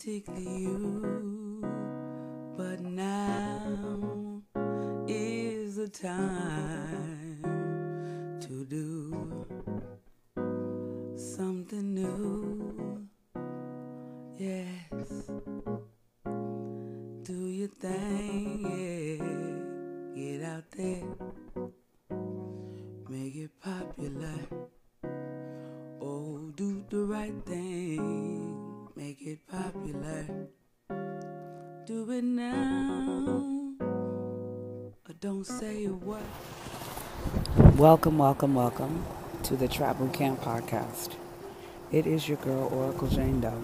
authentically you, but now is the time to do something new. Yes, do your thing, yeah. Get out there, make it popular. Oh, do the right thing, make it popular. Do it now, or don't say a word. Welcome to the Trap Bootcamp Podcast. It is your girl, Oracle Jane Doe.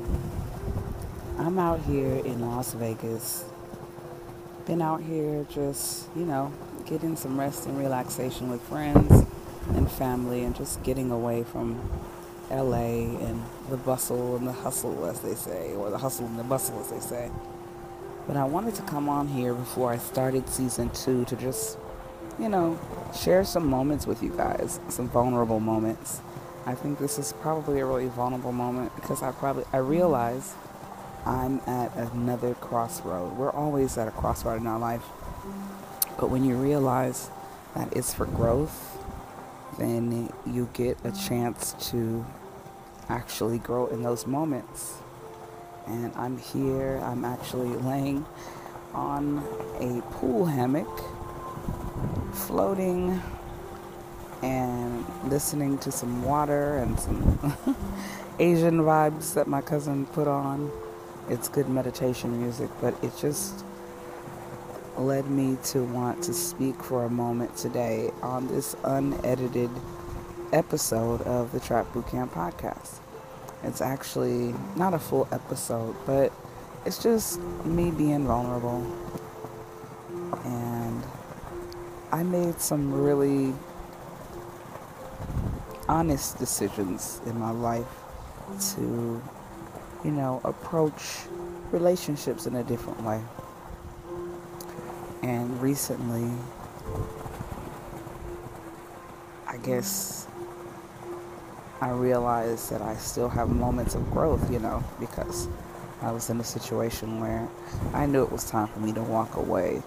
I'm out here in Las Vegas. Been out here just, getting some rest and relaxation with friends and family and just getting away from LA and the bustle and the hustle, as they say, or the hustle and the bustle, as they say. But I wanted to come on here before I started season 2 to just, share some moments with you guys, some vulnerable moments. I think this is probably a really vulnerable moment because I realize I'm at another crossroad. We're always at a crossroad in our life. But when you realize that it's for growth, then you get a chance to actually grow in those moments. And I'm here, I'm actually laying on a pool hammock, floating and listening to some water and some Asian vibes that my cousin put on. It's good meditation music, but it just led me to want to speak for a moment today on this unedited episode of the Trap Bootcamp Podcast. It's actually not a full episode, but it's just me being vulnerable. And I made some really honest decisions in my life to, approach relationships in a different way. And recently, I guess I realized that I still have moments of growth, because I was in a situation where I knew it was time for me to walk away.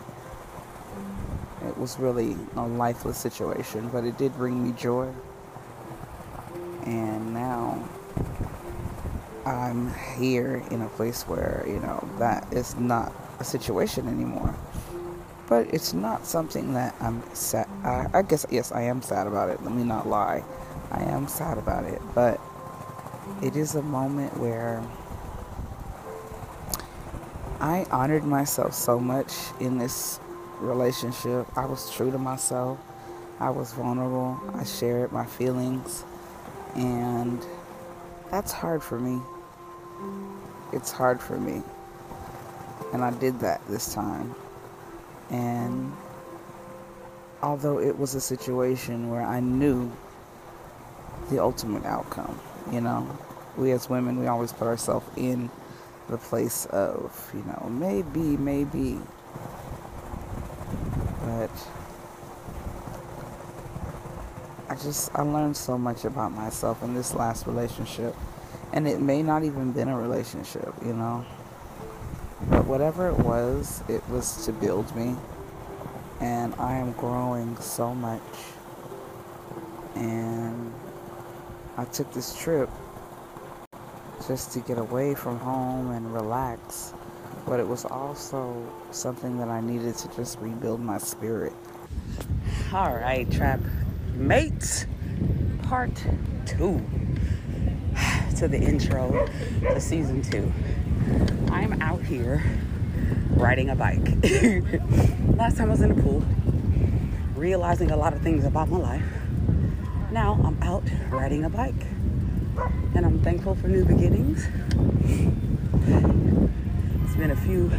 It was really a lifeless situation, but it did bring me joy. And now I'm here in a place where, that is not a situation anymore. But it's not something that I'm sad. I guess, yes, I am sad about it. Let me not lie. I am sad about it. But it is a moment where I honored myself so much in this relationship. I was true to myself. I was vulnerable. I shared my feelings. And that's hard for me. It's hard for me. And I did that this time. And although it was a situation where I knew the ultimate outcome, we as women, we always put ourselves in the place of, maybe, but I learned so much about myself in this last relationship, and it may not even been a relationship, But whatever it was to build me. And I am growing so much. And I took this trip just to get away from home and relax. But it was also something that I needed to just rebuild my spirit. All right, TrapMates, part 2 to the intro to season 2. I'm out here riding a bike. Last time I was in the pool, realizing a lot of things about my life. Now I'm out riding a bike. And I'm thankful for new beginnings. It's been a few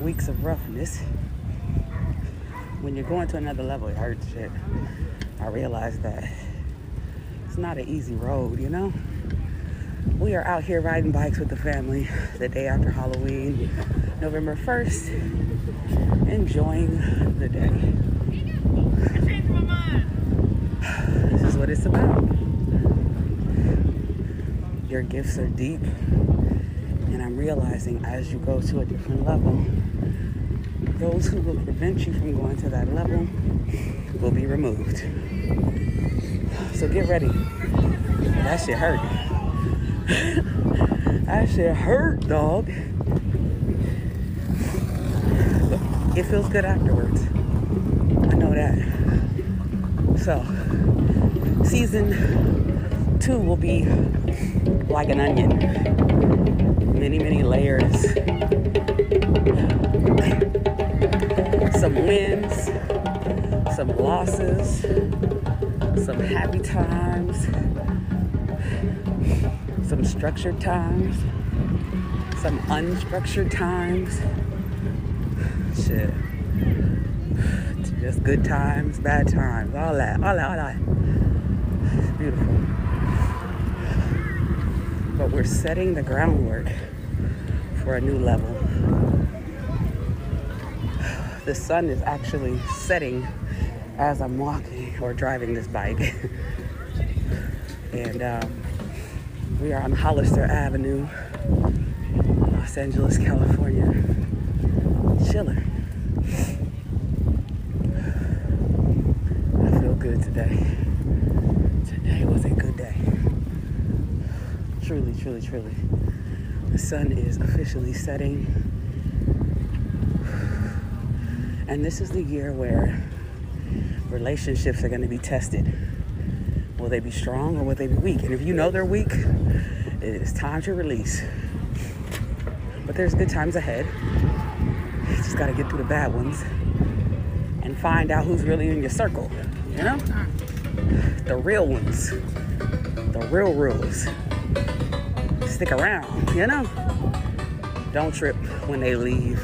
weeks of roughness. When you're going to another level, it hurts shit. I realized that it's not an easy road, We are out here riding bikes with the family the day after Halloween, November 1st, enjoying the day. I changed my mind. This is what it's about. Your gifts are deep And I'm realizing as you go to a different level, those who will prevent you from going to that level will be removed. So get ready. That shit hurt. That shit hurt, dog. But it feels good afterwards. I know that. So, season 2 will be like an onion. Many, many layers. Some wins, some losses, some happy times, some structured times, some unstructured times. Shit. Just good times, bad times, all that. It's beautiful. But we're setting the groundwork for a new level. The sun is actually setting as I'm walking or driving this bike. And we are on Hollister Avenue, Los Angeles, California. Chilling. I feel good today. Today was a good day. Truly, truly, truly. The sun is officially setting. And this is the year where relationships are going to be tested. Will they be strong or will they be weak? And if you know they're weak, it is time to release. But there's good times ahead. You just got to get through the bad ones and find out who's really in your circle. You know? The real ones. The real rules. Stick around, you know? Don't trip when they leave.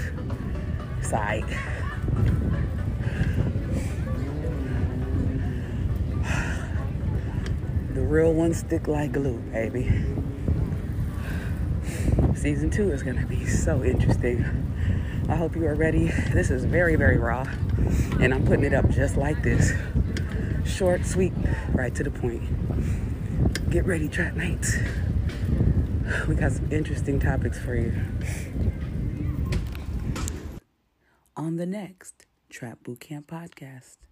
It's all right. Real ones stick like glue, baby. Season 2 is gonna be so interesting. I hope you are ready. This is very, very raw, and I'm putting it up just like this. Short, sweet, right to the point. Get ready, Trap Mates. We got some interesting topics for you. On the next Trap Bootcamp Podcast.